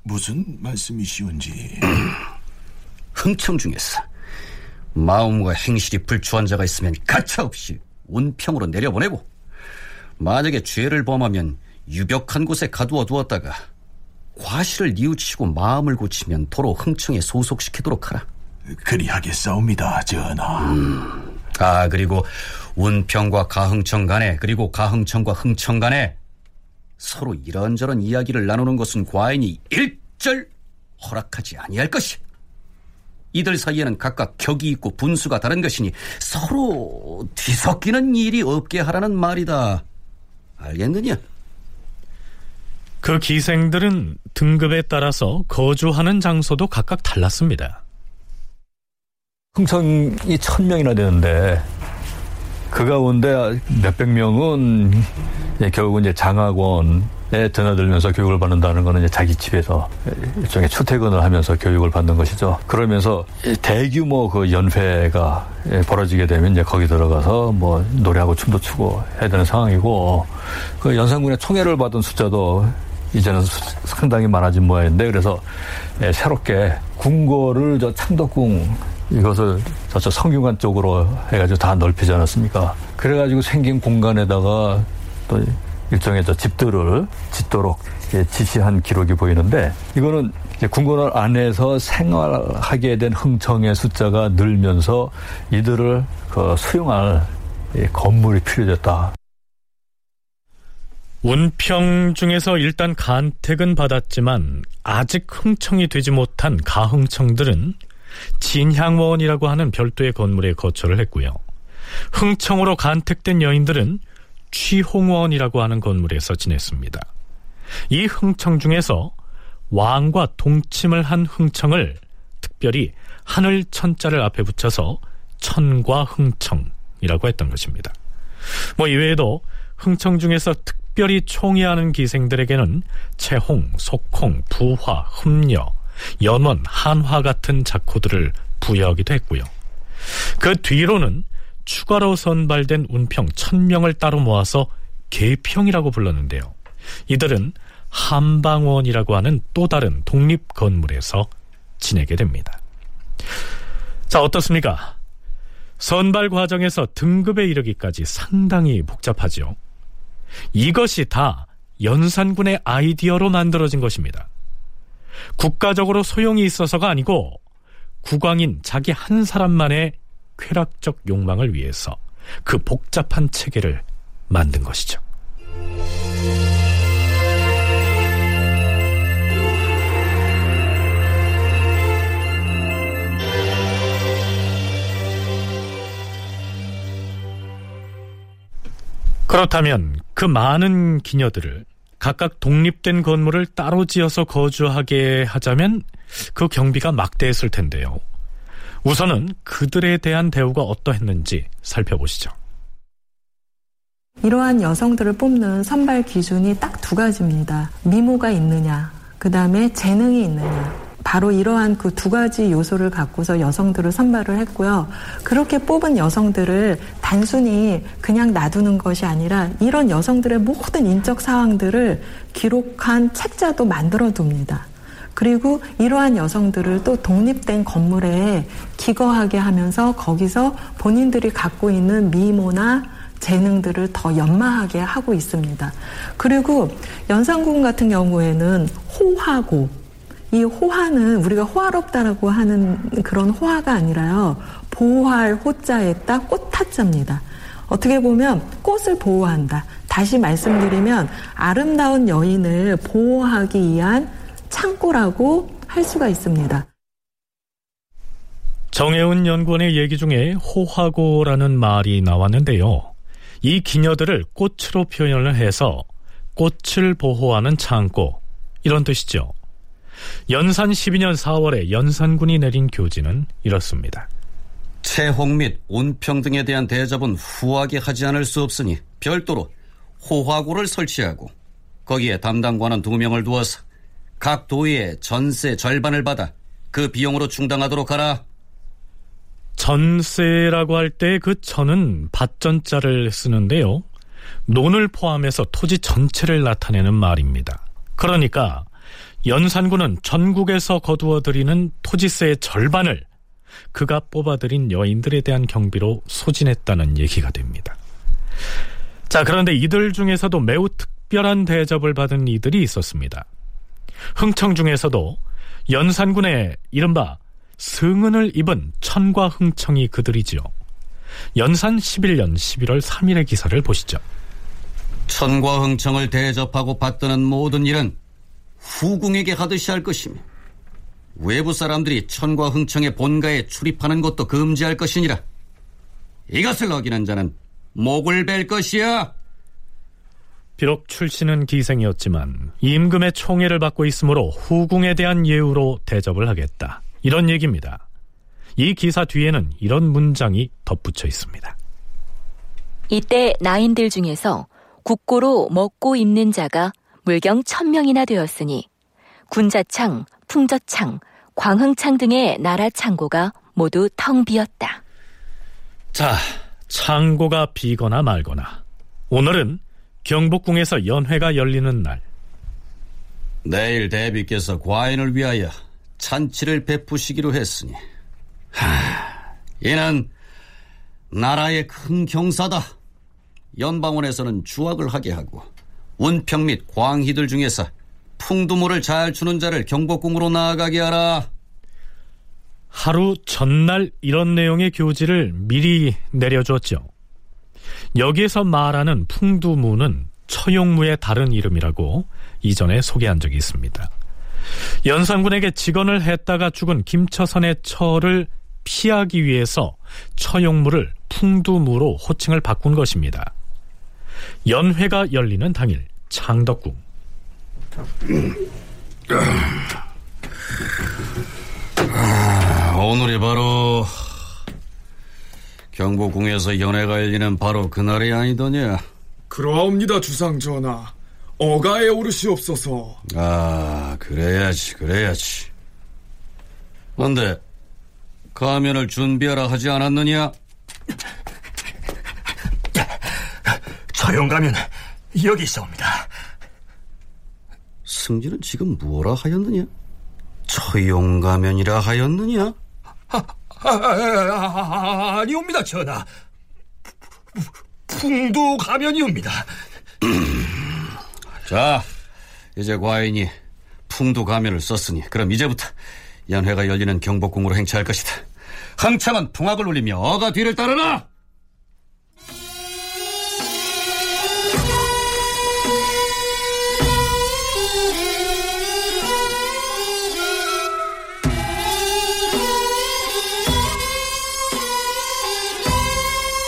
무슨 말씀이시온지? 흥청 중에서 마음과 행실이 불추한 자가 있으면 가차없이 온평으로 내려보내고, 만약에 죄를 범하면 유벽한 곳에 가두어 두었다가 과실을 뉘우치고 마음을 고치면 도로 흥청에 소속시키도록 하라. 그리하겠사옵니다 전하. 그리고 운평과 가흥청 간에, 그리고 가흥청과 흥청 간에 서로 이런저런 이야기를 나누는 것은 과인이 일절 허락하지 아니할 것이. 이들 사이에는 각각 격이 있고 분수가 다른 것이니 서로 뒤섞이는 일이 없게 하라는 말이다. 알겠느냐? 그 기생들은 등급에 따라서 거주하는 장소도 각각 달랐습니다. 흥청이 1000명이나 되는데 그 가운데 몇백 명은 결국 이제 장학원에 드나들면서 교육을 받는다는 것은 자기 집에서 일종의 출퇴근을 하면서 교육을 받는 것이죠. 그러면서 대규모 그 연회가 벌어지게 되면 이제 거기 들어가서 뭐 노래하고 춤도 추고 해야 되는 상황이고, 그 연산군의 총애를 받은 숫자도 이제는 상당히 많아진 모양인데, 그래서 새롭게 궁궐을 저 창덕궁 이것을 저쪽 성균관 쪽으로 해가지고 다 넓히지 않았습니까? 그래가지고 생긴 공간에다가 또 일종의 저 집들을 짓도록 지시한 기록이 보이는데, 이거는 이제 궁궐 안에서 생활하게 된 흥청의 숫자가 늘면서 이들을 그 수용할 건물이 필요했다. 운평 중에서 일단 간택은 받았지만 아직 흥청이 되지 못한 가흥청들은 진향원이라고 하는 별도의 건물에 거처를 했고요. 흥청으로 간택된 여인들은 취홍원이라고 하는 건물에서 지냈습니다. 이 흥청 중에서 왕과 동침을 한 흥청을 특별히 하늘 천자를 앞에 붙여서 천과 흥청이라고 했던 것입니다. 뭐 이외에도 흥청 중에서 특별히 총애하는 기생들에게는 채홍, 속홍, 부화, 흠녀, 연원, 한화 같은 작호들을 부여하기도 했고요. 그 뒤로는 추가로 선발된 운평 1000명을 따로 모아서 계평이라고 불렀는데요. 이들은 한방원이라고 하는 또 다른 독립 건물에서 지내게 됩니다. 자, 어떻습니까? 선발 과정에서 등급에 이르기까지 상당히 복잡하죠. 이것이 다 연산군의 아이디어로 만들어진 것입니다. 국가적으로 소용이 있어서가 아니고 국왕인 자기 한 사람만의 쾌락적 욕망을 위해서 그 복잡한 체계를 만든 것이죠. 그렇다면 그 많은 기녀들을 각각 독립된 건물을 따로 지어서 거주하게 하자면 그 경비가 막대했을 텐데요. 우선은 그들에 대한 대우가 어떠했는지 살펴보시죠. 이러한 여성들을 뽑는 선발 기준이 딱 2가지입니다. 미모가 있느냐, 그 다음에 재능이 있느냐. 바로 이러한 그 2가지 요소를 갖고서 여성들을 선발을 했고요. 그렇게 뽑은 여성들을 단순히 그냥 놔두는 것이 아니라 이런 여성들의 모든 인적 사항들을 기록한 책자도 만들어 둡니다. 그리고 이러한 여성들을 또 독립된 건물에 기거하게 하면서 거기서 본인들이 갖고 있는 미모나 재능들을 더 연마하게 하고 있습니다. 그리고 연산군 같은 경우에는 호화고, 이 호화는 우리가 호화롭다라고 하는 그런 호화가 아니라요, 보호할 호자에다 꽃타자입니다. 어떻게 보면 꽃을 보호한다. 다시 말씀드리면 아름다운 여인을 보호하기 위한 창고라고 할 수가 있습니다. 정혜은 연구원의 얘기 중에 호화고라는 말이 나왔는데요. 이 기녀들을 꽃으로 표현을 해서 꽃을 보호하는 창고, 이런 뜻이죠. 연산 12년 4월에 연산군이 내린 교지는 이렇습니다. 채홍 및 온평 등에 대한 대접은 후하게 하지 않을 수 없으니 별도로 호화고를 설치하고 거기에 담당관은 2명을 두어서 각 도의 전세 절반을 받아 그 비용으로 충당하도록 하라. 전세라고 할 때 그 전은 밭전자를 쓰는데요, 논을 포함해서 토지 전체를 나타내는 말입니다. 그러니까 연산군은 전국에서 거두어들이는 토지세의 절반을 그가 뽑아들인 여인들에 대한 경비로 소진했다는 얘기가 됩니다. 자, 그런데 이들 중에서도 매우 특별한 대접을 받은 이들이 있었습니다. 흥청 중에서도 연산군의 이른바 승은을 입은 천과 흥청이 그들이지요. 연산 11년 11월 3일의 기사를 보시죠. 천과 흥청을 대접하고 받드는 모든 일은 후궁에게 하듯이 할 것이며 외부 사람들이 천과 흥청의 본가에 출입하는 것도 금지할 것이니라. 이것을 어기는 자는 목을 벨 것이야. 비록 출신은 기생이었지만 임금의 총애를 받고 있으므로 후궁에 대한 예우로 대접을 하겠다, 이런 얘기입니다. 이 기사 뒤에는 이런 문장이 덧붙여 있습니다. 이때 나인들 중에서 국고로 먹고 입는 자가 물경 1000명이나 되었으니 군자창, 풍저창, 광흥창 등의 나라 창고가 모두 텅 비었다. 자, 창고가 비거나 말거나 오늘은 경복궁에서 연회가 열리는 날, 내일 대비께서 과인을 위하여 잔치를 베푸시기로 했으니 이는 나라의 큰 경사다. 연방원에서는 주악을 하게 하고 운평 및 광희들 중에서 풍두모를 잘 추는 자를 경복궁으로 나아가게 하라. 하루 전날 이런 내용의 교지를 미리 내려주었죠. 여기에서 말하는 풍두무는 처용무의 다른 이름이라고 이전에 소개한 적이 있습니다. 연산군에게 직언을 했다가 죽은 김처선의 처를 피하기 위해서 처용무를 풍두무로 호칭을 바꾼 것입니다. 연회가 열리는 당일 창덕궁. 오늘이 바로 경복궁에서 연회가 열리는 바로 그날이 아니더냐? 그러옵니다, 주상전하. 어가에 오르시옵소서. 아, 그래야지. 그런데 가면을 준비하라 하지 않았느냐? 처용 가면 여기 있어옵니다. 승진은 지금 뭐라 하였느냐? 처용 가면이라 하였느냐? 아니옵니다, 전하. 풍두 가면이옵니다. 자, 이제 과인이 풍두 가면을 썼으니 그럼 이제부터 연회가 열리는 경복궁으로 행차할 것이다. 흥청은 풍악을 울리며 어가 뒤를 따르라.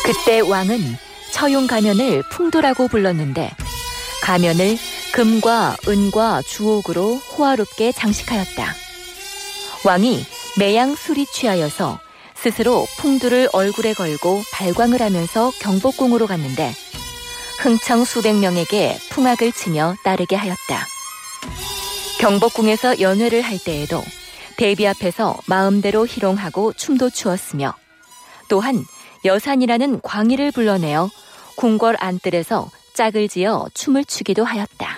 그때 왕은 처용 가면을 풍두라고 불렀는데 가면을 금과 은과 주옥으로 호화롭게 장식하였다. 왕이 매양 술이 취하여서 스스로 풍두를 얼굴에 걸고 발광을 하면서 경복궁으로 갔는데 흥청 수백 명에게 풍악을 치며 따르게 하였다. 경복궁에서 연회를 할 때에도 대비 앞에서 마음대로 희롱하고 춤도 추었으며 또한 여산이라는 광희를 불러내어 궁궐 안뜰에서 짝을 지어 춤을 추기도 하였다.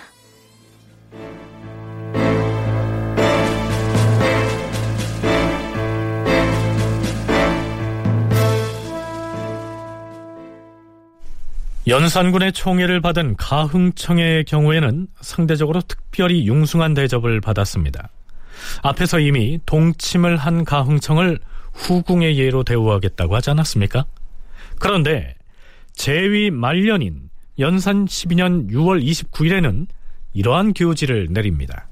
연산군의 총애를 받은 가흥청의 경우에는 상대적으로 특별히 융숭한 대접을 받았습니다. 앞에서 이미 동침을 한 가흥청을 후궁의 예로 대우하겠다고 하지 않았습니까? 그런데 제위 말년인 연산 12년 6월 29일에는 이러한 교지를 내립니다.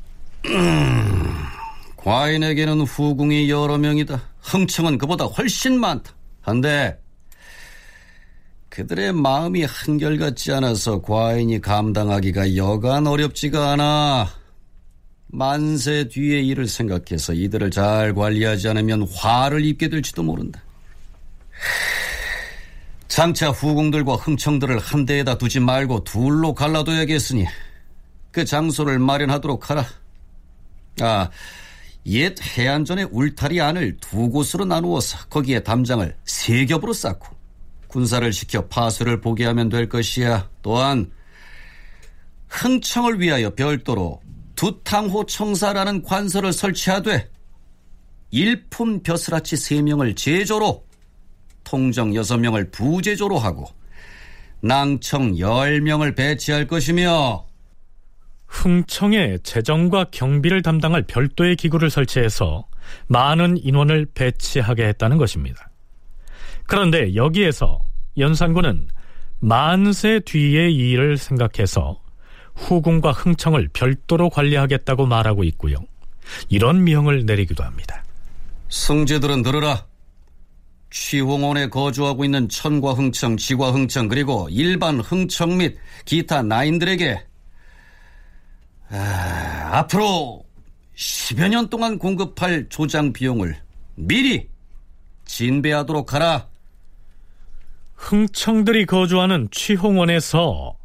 과인에게는 후궁이 여러 명이다. 흥청은 그보다 훨씬 많다. 한데 그들의 마음이 한결같지 않아서 과인이 감당하기가 여간 어렵지가 않아. 만세 뒤의 일을 생각해서 이들을 잘 관리하지 않으면 화를 입게 될지도 모른다. 장차 후궁들과 흥청들을 한 대에다 두지 말고 둘로 갈라둬야겠으니 그 장소를 마련하도록 하라. 아, 옛 해안전의 울타리 안을 두 곳으로 나누어서 거기에 담장을 세 겹으로 쌓고 군사를 시켜 파수를 보게 하면 될 것이야. 또한 흥청을 위하여 별도로 두탕호 청사라는 관서를 설치하되 일품 벼슬아치 3명을 제조로, 통정 6명을 부제조로 하고 낭청 10명을 배치할 것이며, 흥청의 재정과 경비를 담당할 별도의 기구를 설치해서 많은 인원을 배치하게 했다는 것입니다. 그런데 여기에서 연산군은 만세 뒤의 일을 생각해서 후궁과 흥청을 별도로 관리하겠다고 말하고 있고요, 이런 명을 내리기도 합니다. 승제들은 들으라. 취홍원에 거주하고 있는 천과 흥청, 지과 흥청, 그리고 일반 흥청 및 기타 나인들에게 앞으로 10여 년 동안 공급할 조장 비용을 미리 진배하도록 하라. 흥청들이 거주하는 취홍원에서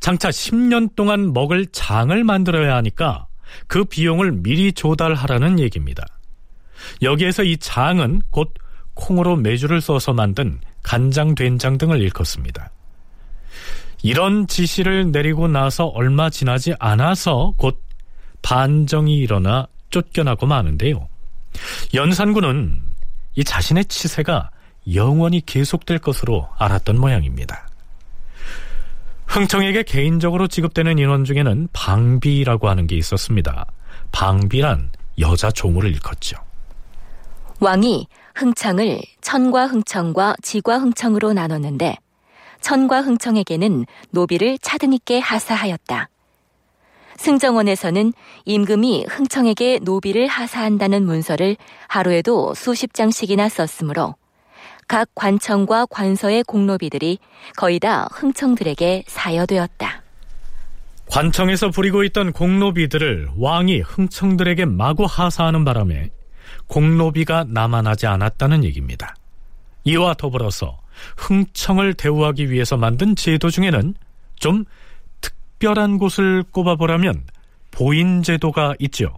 장차 10년 동안 먹을 장을 만들어야 하니까 그 비용을 미리 조달하라는 얘기입니다. 여기에서 이 장은 곧 콩으로 메주를 써서 만든 간장, 된장 등을 일컫습니다. 이런 지시를 내리고 나서 얼마 지나지 않아서 곧 반정이 일어나 쫓겨나고 마는데요, 연산군은 이 자신의 치세가 영원히 계속될 것으로 알았던 모양입니다. 흥청에게 개인적으로 지급되는 인원 중에는 방비라고 하는 게 있었습니다. 방비란 여자 종호를 일컫죠. 왕이 흥청을 천과 흥청과 지과 흥청으로 나눴는데 천과 흥청에게는 노비를 차등있게 하사하였다. 승정원에서는 임금이 흥청에게 노비를 하사한다는 문서를 하루에도 수십 장씩이나 썼으므로 각 관청과 관서의 공노비들이 거의 다 흥청들에게 사여되었다. 관청에서 부리고 있던 공노비들을 왕이 흥청들에게 마구 하사하는 바람에 공노비가 남아나지 않았다는 얘기입니다. 이와 더불어서 흥청을 대우하기 위해서 만든 제도 중에는 좀 특별한 곳을 꼽아보라면 보인 제도가 있죠.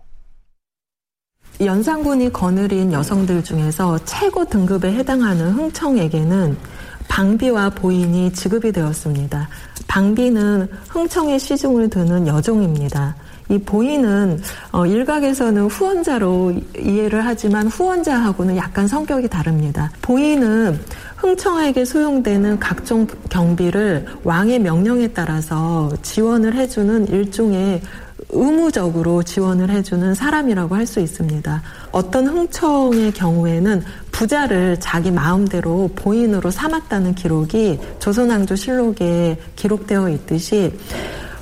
연산군이 거느린 여성들 중에서 최고 등급에 해당하는 흥청에게는 방비와 보인이 지급이 되었습니다. 방비는 흥청의 시중을 드는 여종입니다. 이 보인은 일각에서는 후원자로 이해를 하지만 후원자하고는 약간 성격이 다릅니다. 보인은 흥청에게 소용되는 각종 경비를 왕의 명령에 따라서 지원을 해주는 일종의 의무적으로 지원을 해주는 사람이라고 할 수 있습니다. 어떤 흥청의 경우에는 부자를 자기 마음대로 보인으로 삼았다는 기록이 조선왕조실록에 기록되어 있듯이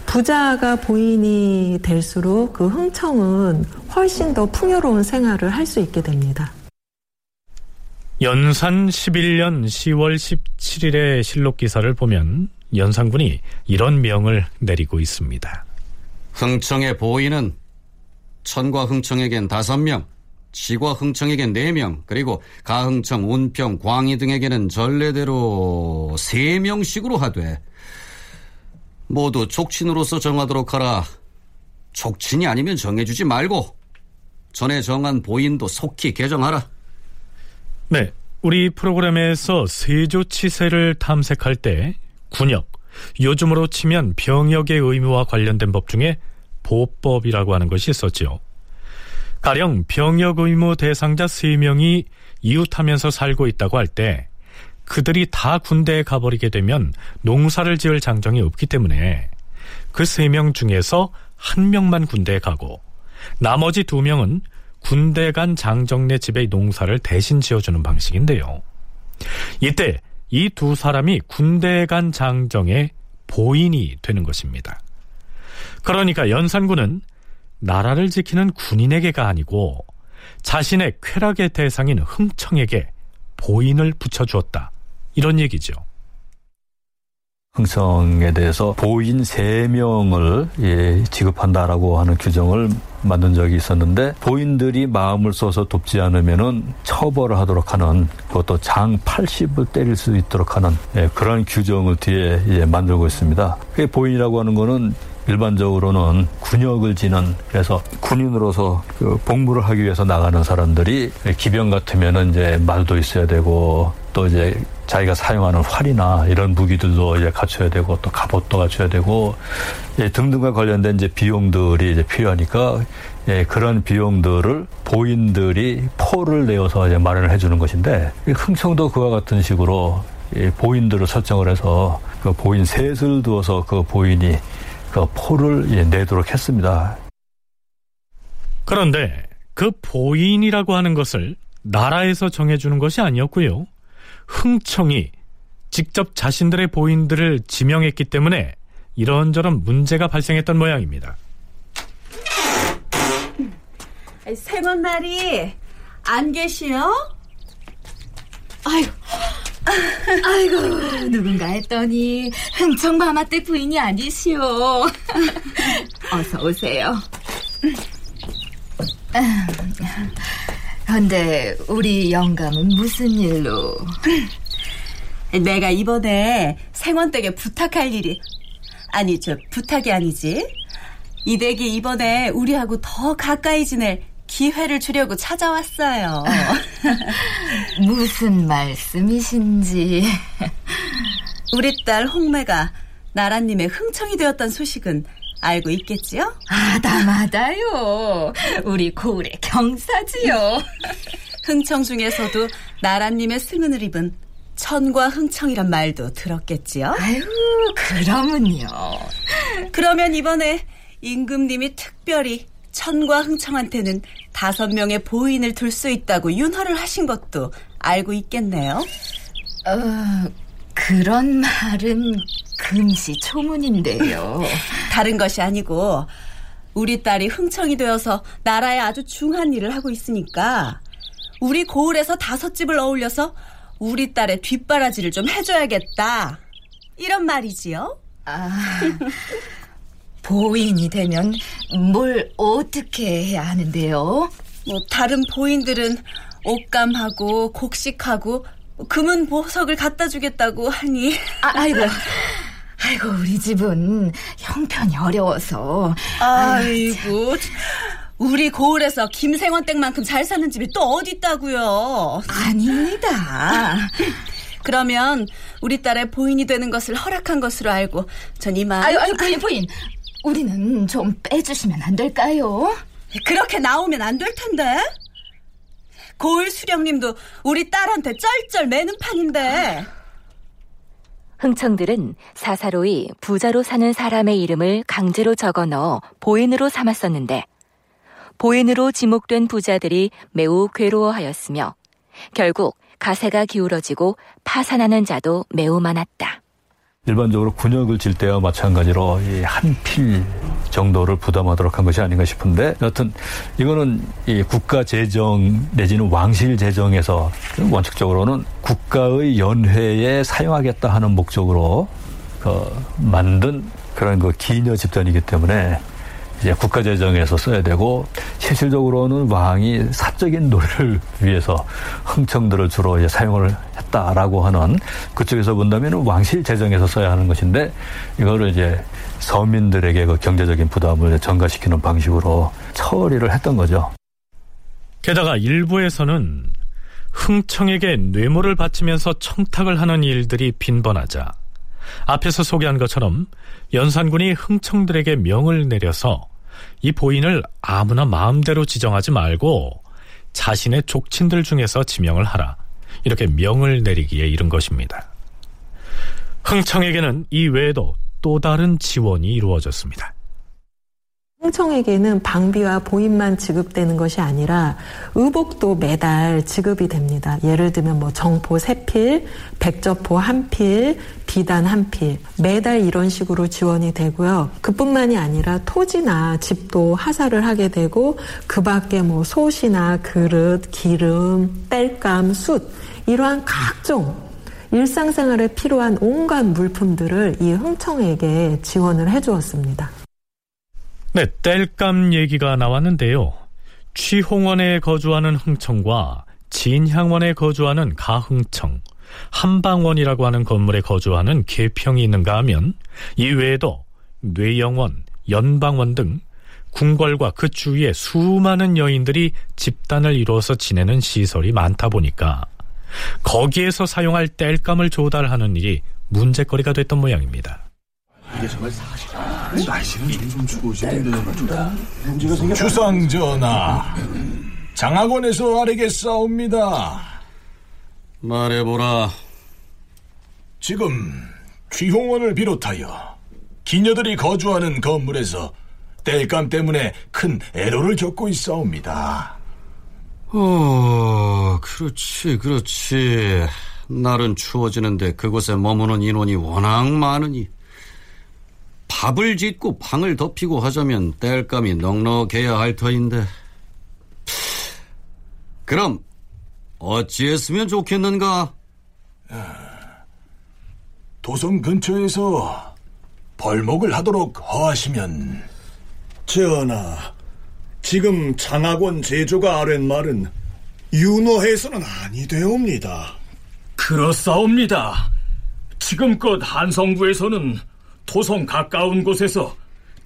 부자가 보인이 될수록 그 흥청은 훨씬 더 풍요로운 생활을 할 수 있게 됩니다. 연산 11년 10월 17일의 실록 기사를 보면 연산군이 이런 명을 내리고 있습니다. 흥청의 보인은 천과 흥청에겐 5명, 지과 흥청에겐 4명, 그리고 가흥청, 운평, 광희 등에게는 전례대로 3명씩으로 하되 모두 족친으로서 정하도록 하라. 족친이 아니면 정해주지 말고 전에 정한 보인도 속히 개정하라. 네, 우리 프로그램에서 세조 치세를 탐색할 때 군역, 요즘으로 치면 병역의 의무와 관련된 법 중에 보법이라고 하는 것이 있었죠. 가령 병역 의무 대상자 3명이 이웃하면서 살고 있다고 할 때 그들이 다 군대에 가버리게 되면 농사를 지을 장정이 없기 때문에 그 3명 중에서 1명만 군대에 가고 나머지 2명은 군대 간 장정네 집의 농사를 대신 지어주는 방식인데요. 이때 이 2사람이 군대 간 장정의 보인이 되는 것입니다. 그러니까 연산군은 나라를 지키는 군인에게가 아니고 자신의 쾌락의 대상인 흥청에게 보인을 붙여주었다, 이런 얘기죠. 흥청에 대해서 보인 3명을 지급한다라고 하는 규정을 만든 적이 있었는데, 보인들이 마음을 써서 돕지 않으면은 처벌을 하도록 하는, 그것도 장 80을 때릴 수 있도록 하는 그런 규정을 뒤에 만들고 있습니다. 보인이라고 하는 거는 일반적으로는 군역을 지는, 그래서 군인으로서 그 복무를 하기 위해서 나가는 사람들이 기병 같으면은 이제 말도 있어야 되고, 또 이제 자기가 사용하는 활이나 이런 무기들도 이제 갖춰야 되고, 또 갑옷도 갖춰야 되고, 등등과 관련된 이제 비용들이 이제 필요하니까, 그런 비용들을 보인들이 포를 내어서 이제 마련을 해주는 것인데, 흥청도 그와 같은 식으로 보인들을 설정을 해서 그 보인 셋을 두어서 그 보인이 그 포를 내도록 했습니다. 그런데 그 보인이라고 하는 것을 나라에서 정해주는 것이 아니었고요, 흥청이 직접 자신들의 보인들을 지명했기 때문에 이런저런 문제가 발생했던 모양입니다. 세먼날이 안 계시오? 아이고, 아이고, 누군가 했더니 흥청마마 때 부인이 아니시오. 어서 오세요. 근데 우리 영감은 무슨 일로? 내가 이번에 생원댁에 부탁할 일이, 아니 저 부탁이 아니지, 이댁이 이번에 우리하고 더 가까이 지낼 기회를 주려고 찾아왔어요. 무슨 말씀이신지. 우리 딸 홍매가 나라님의 흥청이 되었던 소식은 알고 있겠지요? 아다마다요. 우리 고을의 경사지요. 흥청 중에서도 나라님의 승은을 입은 천과 흥청이란 말도 들었겠지요? 아유, 그럼은요. 그러면 이번에 임금님이 특별히 천과 흥청한테는 5명의 보인을 둘 수 있다고 윤허를 하신 것도 알고 있겠네요? 그런 말은 금시초문인데요. 다른 것이 아니고 우리 딸이 흥청이 되어서 나라에 아주 중한 일을 하고 있으니까 우리 고을에서 5집을 어울려서 우리 딸의 뒷바라지를 좀 해줘야겠다, 이런 말이지요? 보인이 되면 뭘 어떻게 해야 하는데요? 뭐 다른 보인들은 옷감하고 곡식하고 금은 보석을 갖다 주겠다고 하니, 아이고 우리 집은 형편이 어려워서. 아이고, 우리 고을에서 김생원 댁만큼 잘 사는 집이 또 어디 있다고요? 아닙니다. 그러면 우리 딸의 보인이 되는 것을 허락한 것으로 알고 전 이만. 보인, 우리는 좀 빼주시면 안 될까요? 그렇게 나오면 안 될 텐데. 고을 수령님도 우리 딸한테 쩔쩔 매는 판인데. 흥청들은 사사로이 부자로 사는 사람의 이름을 강제로 적어 넣어 보인으로 삼았었는데, 보인으로 지목된 부자들이 매우 괴로워하였으며 결국 가세가 기울어지고 파산하는 자도 매우 많았다. 일반적으로 군역을 질 때와 마찬가지로 한 필 정도를 부담하도록 한 것이 아닌가 싶은데, 여튼 이거는 국가 재정 내지는 왕실 재정에서 원칙적으로는 국가의 연회에 사용하겠다 하는 목적으로 만든 그런 기녀 집단이기 때문에 이제 국가 재정에서 써야 되고, 실질적으로는 왕이 사적인 노래를 위해서 흥청들을 주로 이제 사용을 했다라고 하는, 그쪽에서 본다면 왕실 재정에서 써야 하는 것인데, 이거를 이제 서민들에게 그 경제적인 부담을 전가시키는 방식으로 처리를 했던 거죠. 게다가 일부에서는 흥청에게 뇌물을 바치면서 청탁을 하는 일들이 빈번하자, 앞에서 소개한 것처럼 연산군이 흥청들에게 명을 내려서 이 보인을 아무나 마음대로 지정하지 말고 자신의 족친들 중에서 지명을 하라, 이렇게 명을 내리기에 이른 것입니다. 흥청에게는 이 외에도 또 다른 지원이 이루어졌습니다. 흥청에게는 방비와 보임만 지급되는 것이 아니라 의복도 매달 지급이 됩니다. 예를 들면 정포 3필, 백저포 1필, 비단 1필 매달 이런 식으로 지원이 되고요. 그뿐만이 아니라 토지나 집도 하사를 하게 되고 그 밖에 솥이나 그릇, 기름, 땔감, 숯 이러한 각종 일상생활에 필요한 온갖 물품들을 이 흥청에게 지원을 해주었습니다. 네, 땔감 얘기가 나왔는데요. 취홍원에 거주하는 흥청과 진향원에 거주하는 가흥청, 한방원이라고 하는 건물에 거주하는 계평이 있는가 하면 이외에도 뇌영원, 연방원 등 궁궐과 그 주위에 수많은 여인들이 집단을 이루어서 지내는 시설이 많다 보니까 거기에서 사용할 땔감을 조달하는 일이 문제거리가 됐던 모양입니다. 이게 정말 사실이야. 날씨는 좀 주고 오시는데 문제가 주상전하, 장학원에서 아래게 싸웁니다. 말해보라. 지금 취홍원을 비롯하여 기녀들이 거주하는 건물에서 땔감 때문에 큰 애로를 겪고 있사옵니다. 그렇지. 날은 추워지는데 그곳에 머무는 인원이 워낙 많으니 밥을 짓고 방을 덮이고 하자면 땔감이 넉넉해야 할 터인데, 그럼 어찌했으면 좋겠는가? 도성 근처에서 벌목을 하도록 허하시면. 전하, 지금 장학원 제조가 아랜 말은 유노해서는 아니 되옵니다. 그렇사옵니다. 지금껏 한성부에서는 도성 가까운 곳에서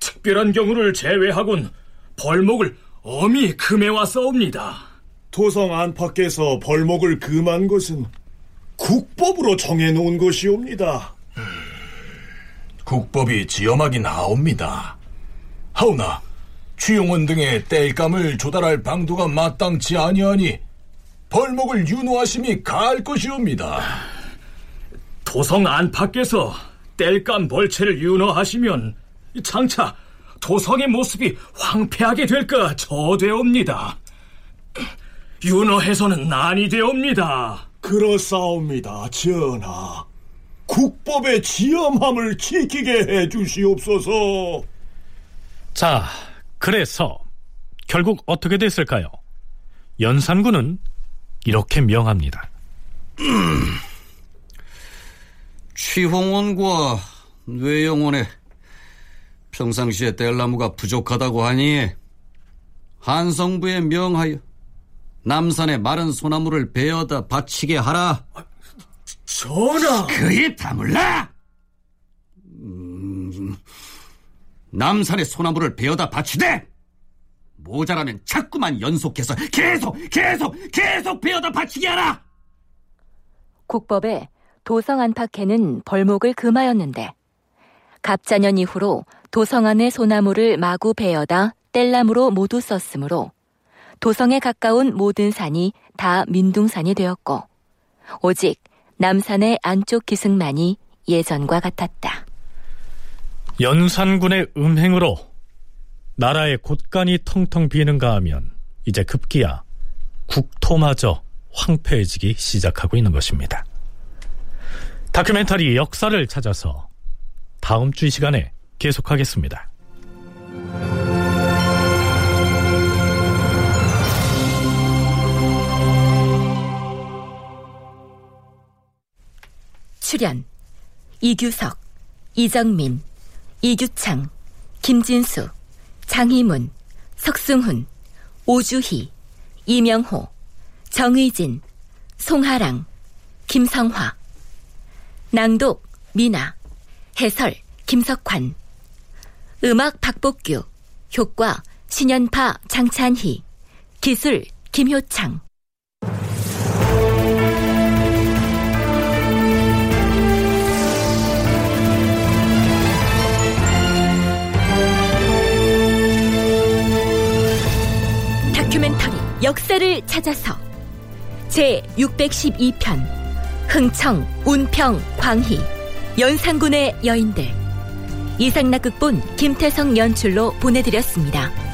특별한 경우를 제외하곤 벌목을 엄히 금해왔사옵니다. 도성 안팎에서 벌목을 금한 것은 국법으로 정해놓은 것이옵니다. 국법이 지엄하긴 하옵니다. 하오나 취용원 등의 땔감을 조달할 방도가 마땅치 아니하니 벌목을 유노하심이 가할 것이옵니다. 도성 안팎에서 땔감 벌채를 유노하시면 장차 도성의 모습이 황폐하게 될까 저되옵니다. 유노해서는 아니 되옵니다. 그렇사옵니다, 전하. 국법의 지엄함을 지키게 해주시옵소서. 자, 그래서 결국 어떻게 됐을까요? 연산군은 이렇게 명합니다. 취홍원과 뇌영원에 평상시에 땔나무가 부족하다고 하니 한성부에 명하여 남산에 마른 소나무를 베어다 바치게 하라. 전하! 그에 다물라! 남산에 소나무를 베어다 바치되 모자라면 자꾸만 연속해서 계속 베어다 바치게 하라. 국법에 도성 안팎에는 벌목을 금하였는데 갑자년 이후로 도성 안의 소나무를 마구 베어다 땔나무로 모두 썼으므로 도성에 가까운 모든 산이 다 민둥산이 되었고 오직 남산의 안쪽 기슭만이 예전과 같았다. 연산군의 음행으로 나라의 곳간이 텅텅 비는가 하면 이제 급기야 국토마저 황폐해지기 시작하고 있는 것입니다. 다큐멘터리 역사를 찾아서 다음 주 이 시간에 계속하겠습니다. 출연 이규석, 이정민, 이규창, 김진수, 장희문, 석승훈, 오주희, 이명호, 정의진, 송하랑, 김성화. 낭독 미나, 해설 김석환. 음악 박복규, 효과 신연파 장찬희, 기술 김효창. 다큐멘터리 역사를 찾아서 제612편 흥청, 운평, 광희 연산군의 여인들 이상남 극본 김태성 연출로 보내드렸습니다.